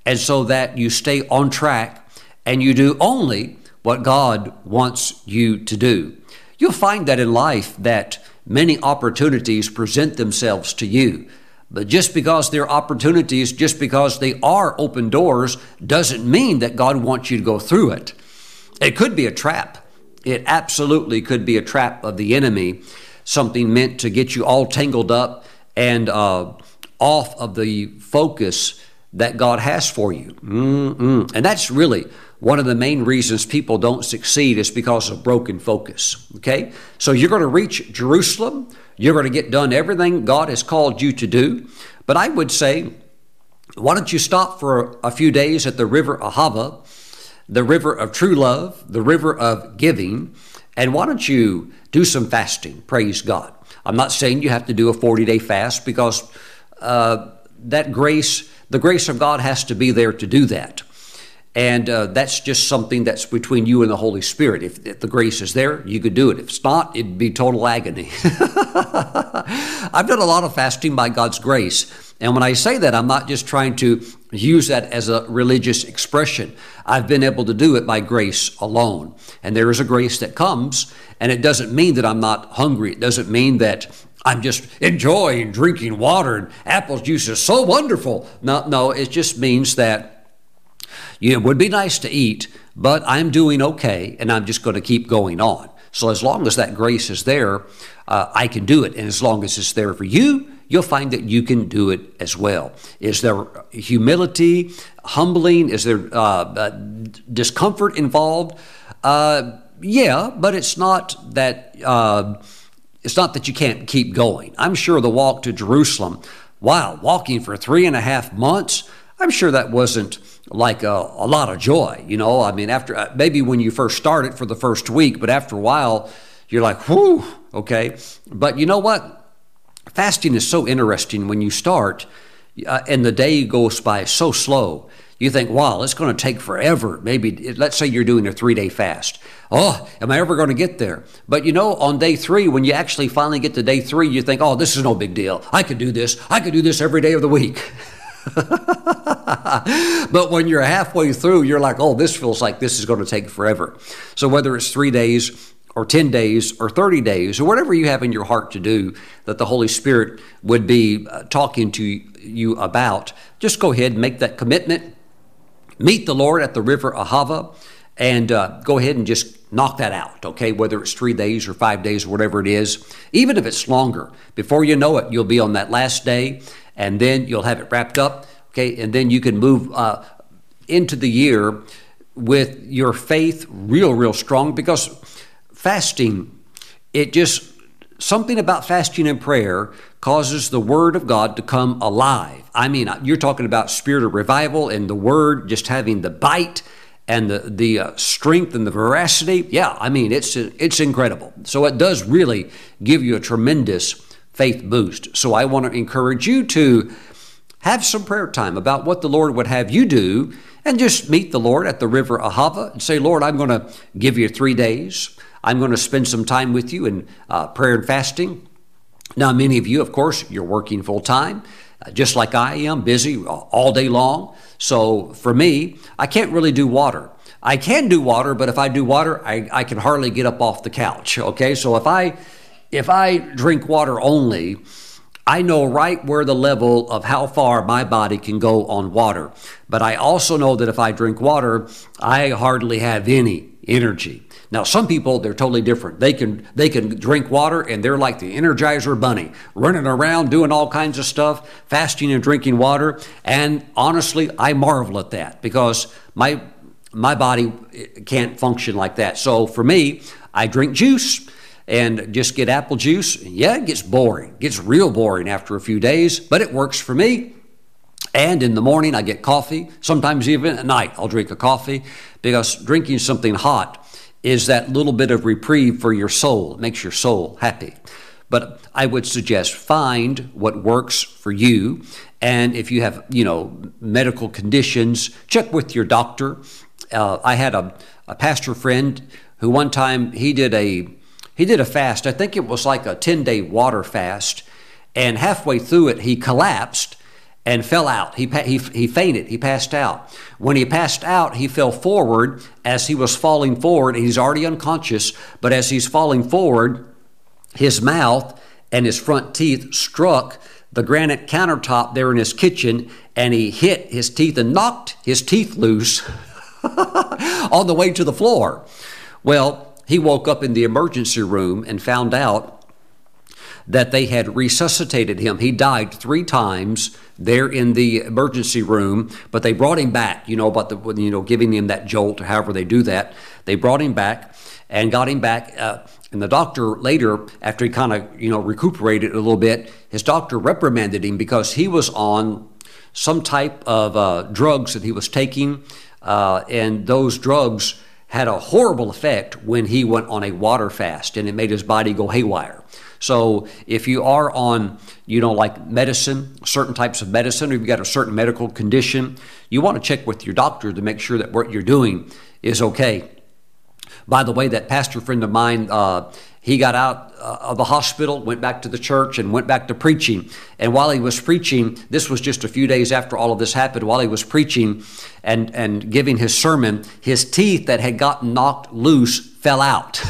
and so that you stay on track and you do only what God wants you to do. You'll find that in life that many opportunities present themselves to you. But just because they're opportunities, just because they are open doors, doesn't mean that God wants you to go through it. It could be a trap. It absolutely could be a trap of the enemy, something meant to get you all tangled up and uh, off of the focus that God has for you. Mm-mm. And that's really one of the main reasons people don't succeed is because of broken focus, okay? So you're going to reach Jerusalem. You're going to get done everything God has called you to do. But I would say, why don't you stop for a few days at the river Ahava, the river of true love, the river of giving, and why don't you do some fasting? Praise God. I'm not saying you have to do a forty-day fast because uh, that grace, the grace of God has to be there to do that. And uh, that's just something that's between you and the Holy Spirit. If, if the grace is there, you could do it. If it's not, it'd be total agony. I've done a lot of fasting by God's grace. And when I say that, I'm not just trying to use that as a religious expression. I've been able to do it by grace alone. And there is a grace that comes, and it doesn't mean that I'm not hungry. It doesn't mean that I'm just enjoying drinking water and apple juice is so wonderful. No, no, it just means that you know, it would be nice to eat, but I'm doing okay, and I'm just going to keep going on. So as long as that grace is there, uh, I can do it. And as long as it's there for you, you'll find that you can do it as well. Is there humility, humbling? Is there uh, uh, discomfort involved? Uh, yeah, but it's not that uh, it's not that you can't keep going. I'm sure the walk to Jerusalem, wow, walking for three and a half months, I'm sure that wasn't like a, a lot of joy, you know. I mean, after maybe when you first start it for the first week, but after a while, you're like, whoo, okay. But you know what? Fasting is so interesting when you start uh, and the day goes by so slow. You think, wow, it's going to take forever. Maybe, let's say you're doing a three-day fast. Oh, am I ever going to get there? But you know, on day three, when you actually finally get to day three, you think, oh, this is no big deal. I could do this. I could do this every day of the week. But when you're halfway through, you're like, oh, this feels like this is going to take forever. So whether it's three days or ten days or thirty days or whatever you have in your heart to do that the Holy Spirit would be uh, talking to you about, just go ahead and make that commitment. Meet the Lord at the river Ahava and uh, go ahead and just knock that out, okay? Whether it's three days or five days or whatever it is, even if it's longer, before you know it, you'll be on that last day. And then you'll have it wrapped up, okay? And then you can move uh, into the year with your faith real, real strong, because fasting, it just, something about fasting and prayer causes the Word of God to come alive. I mean, you're talking about spirit of revival and the Word just having the bite and the, the uh, strength and the veracity. Yeah, I mean, it's it's incredible. So it does really give you a tremendous faith boost. So I want to encourage you to have some prayer time about what the Lord would have you do, and just meet the Lord at the river Ahava and say, Lord, I'm going to give you three days. I'm going to spend some time with you in uh, prayer and fasting. Now, many of you, of course, you're working full time, uh, just like I am, busy all day long. So for me, I can't really do water. I can do water, but if I do water, I, I can hardly get up off the couch, okay? So if I, if I drink water only, I know right where the level of how far my body can go on water. But I also know that if I drink water, I hardly have any energy. Now, some people, they're totally different. They can they can drink water, and they're like the Energizer Bunny, running around, doing all kinds of stuff, fasting and drinking water. And honestly, I marvel at that because my my body can't function like that. So for me, I drink juice and just get apple juice. Yeah, it gets boring. It gets real boring after a few days, but it works for me. And in the morning, I get coffee. Sometimes even at night, I'll drink a coffee because drinking something hot is that little bit of reprieve for your soul. It makes your soul happy. But I would suggest find what works for you. And if you have, you know, medical conditions, check with your doctor. Uh, I had a, a pastor friend who one time he did a he did a fast. I think it was like a ten-day water fast. And halfway through it, he collapsed and fell out. He, he he fainted. He passed out. When he passed out, he fell forward. As he was falling forward, he's already unconscious, but as he's falling forward, his mouth and his front teeth struck the granite countertop there in his kitchen, and he hit his teeth and knocked his teeth loose on the way to the floor. Well, he woke up in the emergency room and found out that they had resuscitated him. He died three times there in the emergency room, but they brought him back, you know, but the, you know, giving him that jolt, or however they do that. They brought him back and got him back. Uh, and the doctor later, after he kind of, you know, recuperated a little bit, his doctor reprimanded him because he was on some type of uh, drugs that he was taking. Uh, and those drugs had a horrible effect when he went on a water fast, and it made his body go haywire. So if you are on, you know, like medicine, certain types of medicine, or you've got a certain medical condition, you want to check with your doctor to make sure that what you're doing is okay. By the way, that pastor friend of mine, uh, he got out uh, of the hospital, went back to the church, and went back to preaching. And while he was preaching, this was just a few days after all of this happened, while he was preaching and, and giving his sermon, his teeth that had gotten knocked loose fell out.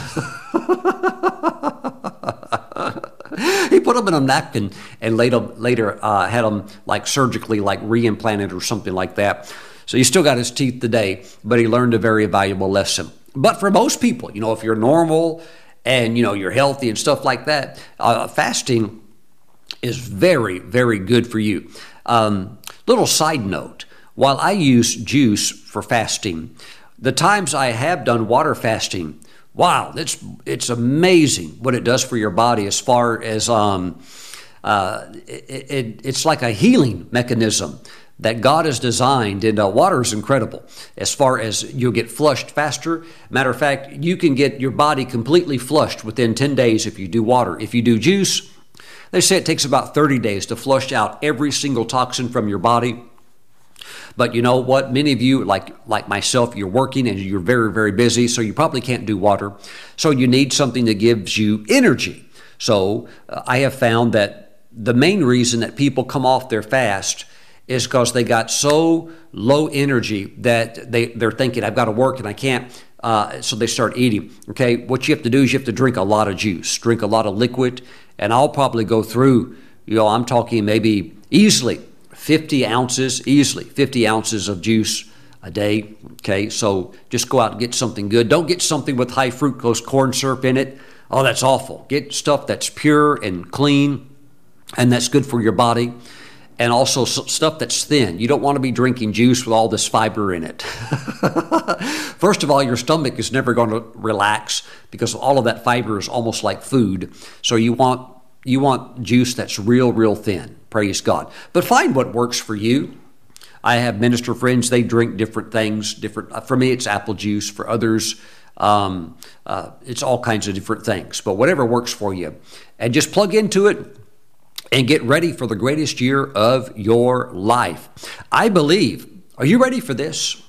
He put them in a napkin and later, later uh, had them like surgically like reimplanted or something like that. So he still got his teeth today, but he learned a very valuable lesson. But for most people, you know, if you're normal and, you know, you're healthy and stuff like that, uh, fasting is very, very good for you. Um, little side note, while I use juice for fasting, the times I have done water fasting, wow, it's, it's amazing what it does for your body as far as um, uh, it, it, it's like a healing mechanism that God has designed, and uh, water is incredible as far as you'll get flushed faster. Matter of fact, you can get your body completely flushed within ten days if you do water. If you do juice, they say it takes about thirty days to flush out every single toxin from your body. But you know what? Many of you, like like myself, you're working and you're very, very busy, so you probably can't do water. So you need something that gives you energy. So uh, I have found that the main reason that people come off their fast is because they got so low energy that they, they're thinking, I've got to work and I can't. Uh, so they start eating. Okay, what you have to do is you have to drink a lot of juice, drink a lot of liquid, and I'll probably go through, you know, I'm talking maybe easily, fifty ounces, easily fifty ounces of juice a day. Okay, so just go out and get something good. Don't get something with high fructose corn syrup in it. Oh, that's awful. Get stuff that's pure and clean and that's good for your body, and also stuff that's thin. You don't want to be drinking juice with all this fiber in it. First of all, your stomach is never going to relax because all of that fiber is almost like food. So you want You want juice that's real, real thin. Praise God. But find what works for you. I have minister friends, they drink different things. Different. For me, it's apple juice. For others, um, uh, it's all kinds of different things. But whatever works for you. And just plug into it and get ready for the greatest year of your life. I believe, are you ready for this?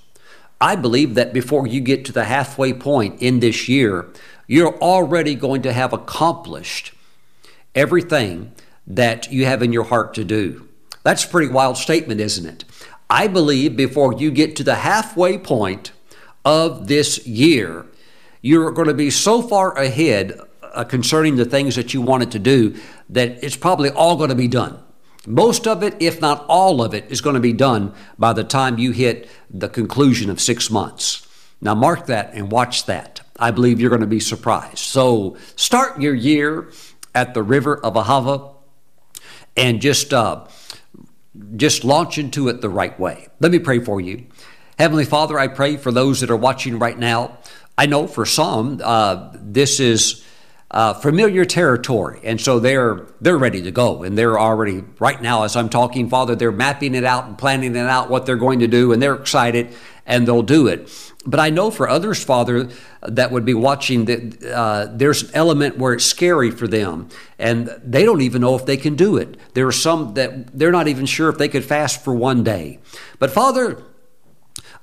I believe that before you get to the halfway point in this year, you're already going to have accomplished everything that you have in your heart to do. That's a pretty wild statement, isn't it? I believe before you get to the halfway point of this year, you're going to be so far ahead uh, concerning the things that you wanted to do that it's probably all going to be done. Most of it, if not all of it, is going to be done by the time you hit the conclusion of six months. Now mark that and watch that. I believe you're going to be surprised. So start your year at the river of Ahava and just uh, just launch into it the right way. Let me pray for you. Heavenly Father, I pray for those that are watching right now. I know for some, uh, this is uh, familiar territory, and so they're they're ready to go, and they're already, right now as I'm talking, Father, they're mapping it out and planning it out, what they're going to do, and they're excited, and they'll do it. But I know for others, Father, that would be watching, that uh, there's an element where it's scary for them, and they don't even know if they can do it. There are some that they're not even sure if they could fast for one day. But Father,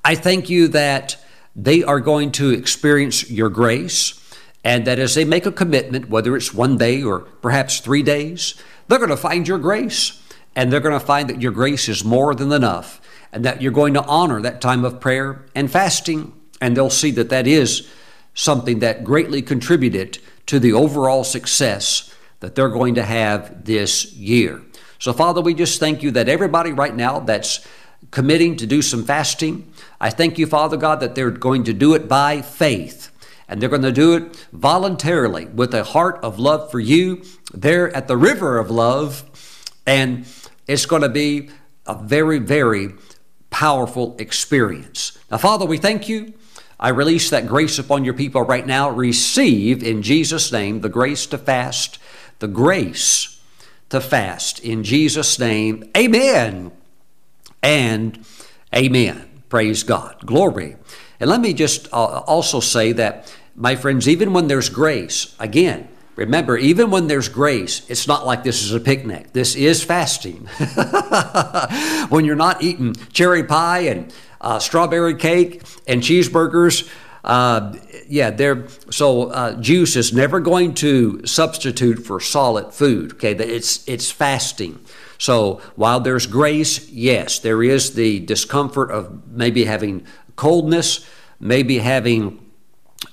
I thank you that they are going to experience your grace, and that as they make a commitment, whether it's one day or perhaps three days, they're going to find your grace, and they're going to find that your grace is more than enough, and that you're going to honor that time of prayer and fasting, and they'll see that that is something that greatly contributed to the overall success that they're going to have this year. So, Father, we just thank you that everybody right now that's committing to do some fasting, I thank you, Father God, that they're going to do it by faith, and they're going to do it voluntarily with a heart of love for you. They're at the river of love, and it's going to be a very, very powerful experience. Now, Father, we thank you. I release that grace upon your people right now. Receive in Jesus' name the grace to fast, the grace to fast in Jesus' name. Amen and amen. Praise God. Glory. And let me just uh, also say that, my friends, even when there's grace, again, remember, even when there's grace, it's not like this is a picnic. This is fasting. When you're not eating cherry pie and uh, strawberry cake and cheeseburgers, uh, yeah, they're, so uh, juice is never going to substitute for solid food. Okay, it's it's fasting. So while there's grace, yes, there is the discomfort of maybe having coldness, maybe having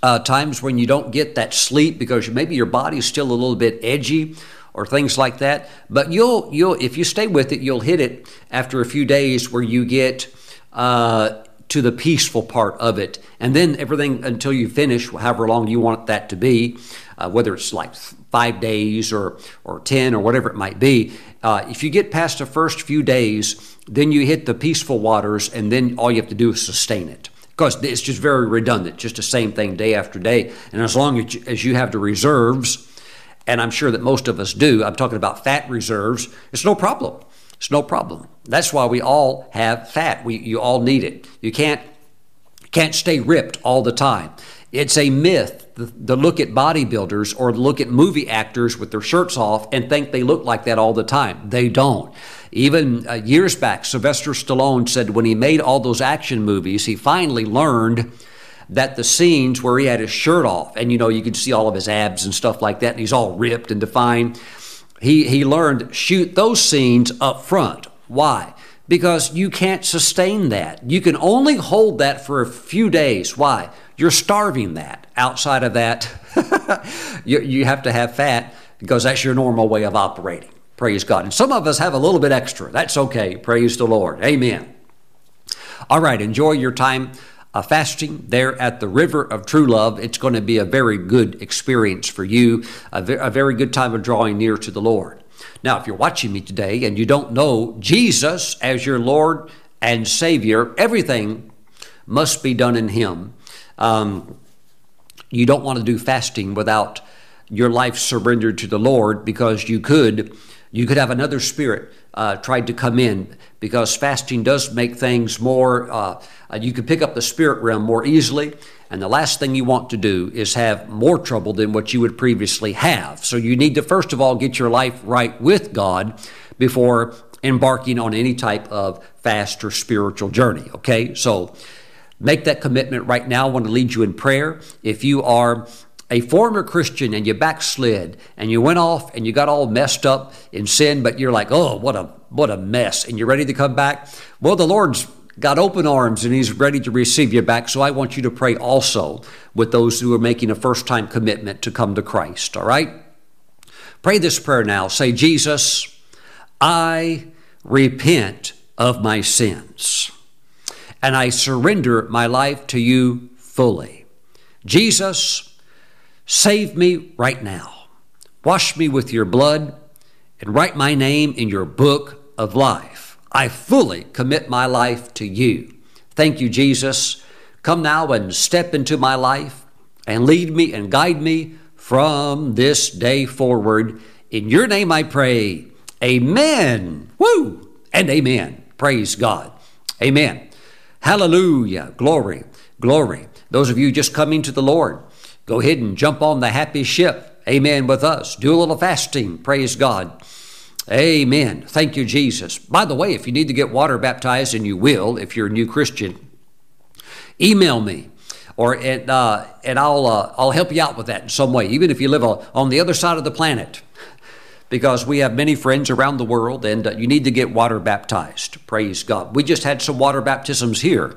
Uh, times when you don't get that sleep because maybe your body's still a little bit edgy or things like that. But you'll, you'll if you stay with it, you'll hit it after a few days where you get uh, to the peaceful part of it. And then everything until you finish, however long you want that to be, uh, whether it's like five days or, or ten or whatever it might be, uh, if you get past the first few days, then you hit the peaceful waters, and then all you have to do is sustain it. Because it's just very redundant, just the same thing day after day. And as long as you, as you have the reserves, and I'm sure that most of us do, I'm talking about fat reserves, it's no problem. It's no problem. That's why we all have fat. We, you all need it. You can't, can't stay ripped all the time. It's a myth to look at bodybuilders or look at movie actors with their shirts off and think they look like that all the time. They don't. Even uh, years back, Sylvester Stallone said when he made all those action movies, he finally learned that the scenes where he had his shirt off, and you know, you could see all of his abs and stuff like that, and he's all ripped and defined. He, he learned, shoot those scenes up front. Why? Because you can't sustain that. You can only hold that for a few days. Why? You're starving that. Outside of that, you, you have to have fat because that's your normal way of operating. Praise God. And some of us have a little bit extra. That's okay. Praise the Lord. Amen. All right. Enjoy your time uh, fasting there at the river of true love. It's going to be a very good experience for you, a, ve- a very good time of drawing near to the Lord. Now, if you're watching me today and you don't know Jesus as your Lord and Savior, everything must be done in Him. Um, you don't want to do fasting without your life surrendered to the Lord, because you could You could have another spirit uh, tried to come in, because fasting does make things more, uh, you can pick up the spirit realm more easily. And the last thing you want to do is have more trouble than what you would previously have. So you need to, first of all, get your life right with God before embarking on any type of fast or spiritual journey. Okay, so make that commitment right now. I want to lead you in prayer. If you are a former Christian and you backslid and you went off and you got all messed up in sin, but you're like, oh, what a what a mess, and you're ready to come back. Well, the Lord's got open arms and he's ready to receive you back. So I want you to pray also with those who are making a first-time commitment to come to Christ, all right? Pray this prayer now. Say, Jesus, I repent of my sins, and I surrender my life to you fully. Jesus, save me right now. Wash me with your blood and write my name in your book of life. I fully commit my life to you. Thank you, Jesus. Come now and step into my life and lead me and guide me from this day forward. In your name I pray. Amen. Woo! And amen. Praise God. Amen. Hallelujah. Glory. Glory. Those of you just coming to the Lord, go ahead and jump on the happy ship. Amen with us. Do a little fasting. Praise God. Amen. Thank you, Jesus. By the way, if you need to get water baptized, and you will if you're a new Christian, email me, or and, uh, and I'll, uh, I'll help you out with that in some way, even if you live on the other side of the planet, because we have many friends around the world, and uh, you need to get water baptized. Praise God. We just had some water baptisms here.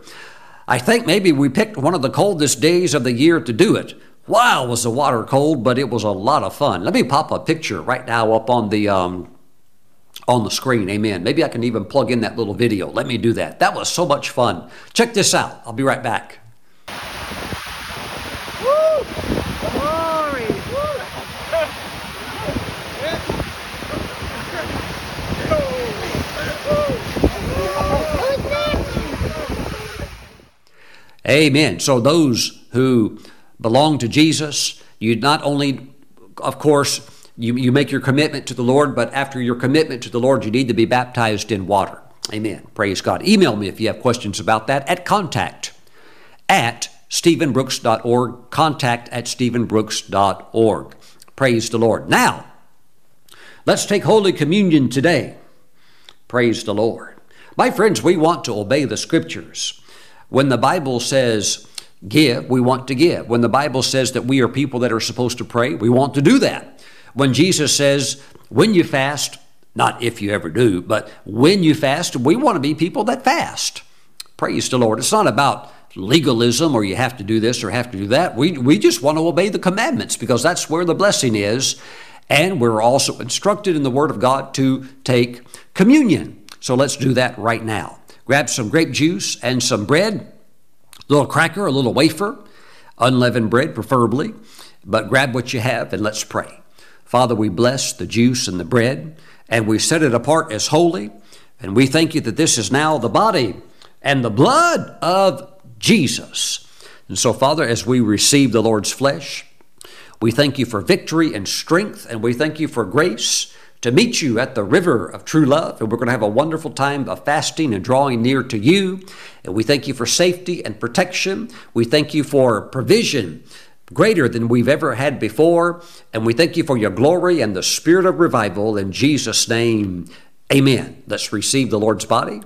I think maybe we picked one of the coldest days of the year to do it. Wow, was the water cold, but it was a lot of fun. Let me pop a picture right now up on the um, on the screen. Amen. Maybe I can even plug in that little video. Let me do that. That was so much fun. Check this out. I'll be right back. Amen. So those who belong to Jesus, you not only, of course, you, you make your commitment to the Lord, but after your commitment to the Lord, you need to be baptized in water. Amen. Praise God. Email me if you have questions about that at contact at stephen brooks dot org. Contact at stephen brooks dot org. Praise the Lord. Now, let's take Holy Communion today. Praise the Lord. My friends, we want to obey the Scriptures. When the Bible says give, we want to give. When the Bible says that we are people that are supposed to pray, we want to do that. When Jesus says, when you fast, not if you ever do, but when you fast, we want to be people that fast. Praise the Lord. It's not about legalism or you have to do this or have to do that. We, we just want to obey the commandments because that's where the blessing is. And we're also instructed in the Word of God to take communion. So let's do that right now. Grab some grape juice and some bread, a little cracker, a little wafer, unleavened bread preferably, but grab what you have and let's pray. Father, we bless the juice and the bread, and we set it apart as holy, and we thank you that this is now the body and the blood of Jesus. And so, Father, as we receive the Lord's flesh, we thank you for victory and strength, and we thank you for grace to meet you at the river of true love. And we're going to have a wonderful time of fasting and drawing near to you. And we thank you for safety and protection. We thank you for provision greater than we've ever had before. And we thank you for your glory and the spirit of revival. In Jesus' name, amen. Let's receive the Lord's body.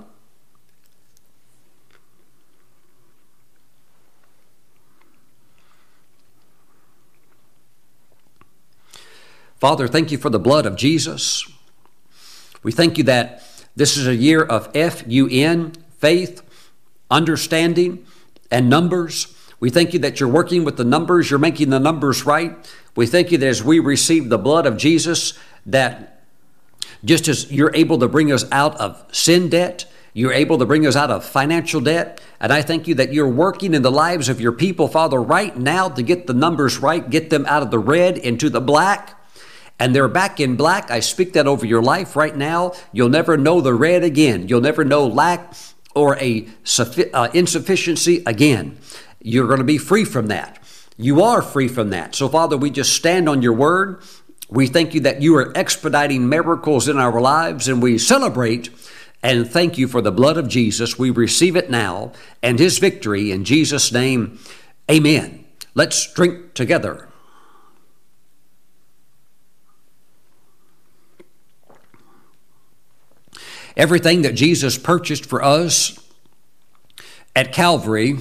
Father, thank you for the blood of Jesus. We thank you that this is a year of F U N, faith, understanding, and numbers. We thank you that you're working with the numbers. You're making the numbers right. We thank you that as we receive the blood of Jesus, that just as you're able to bring us out of sin debt, you're able to bring us out of financial debt. And I thank you that you're working in the lives of your people, Father, right now to get the numbers right, get them out of the red into the black. And they're back in black. I speak that over your life right now. You'll never know the red again. You'll never know lack or a suffi- uh, insufficiency again. You're going to be free from that. You are free from that. So, Father, we just stand on your word. We thank you that you are expediting miracles in our lives, and we celebrate and thank you for the blood of Jesus. We receive it now and his victory in Jesus' name. Amen. Let's drink together. Everything that Jesus purchased for us at Calvary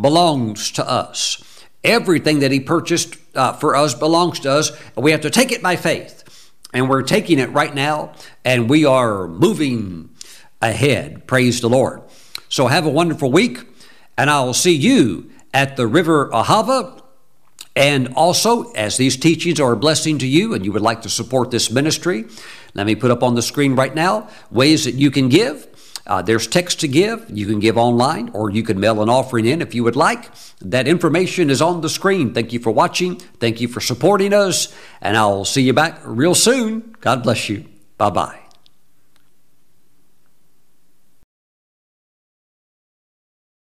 belongs to us. Everything that he purchased uh, for us belongs to us. We have to take it by faith. And we're taking it right now, and we are moving ahead. Praise the Lord. So have a wonderful week, and I will see you at the River Ahava. And also, as these teachings are a blessing to you and you would like to support this ministry, let me put up on the screen right now ways that you can give. Uh, there's text to give. You can give online, or you can mail an offering in if you would like. That information is on the screen. Thank you for watching. Thank you for supporting us. And I'll see you back real soon. God bless you. Bye-bye.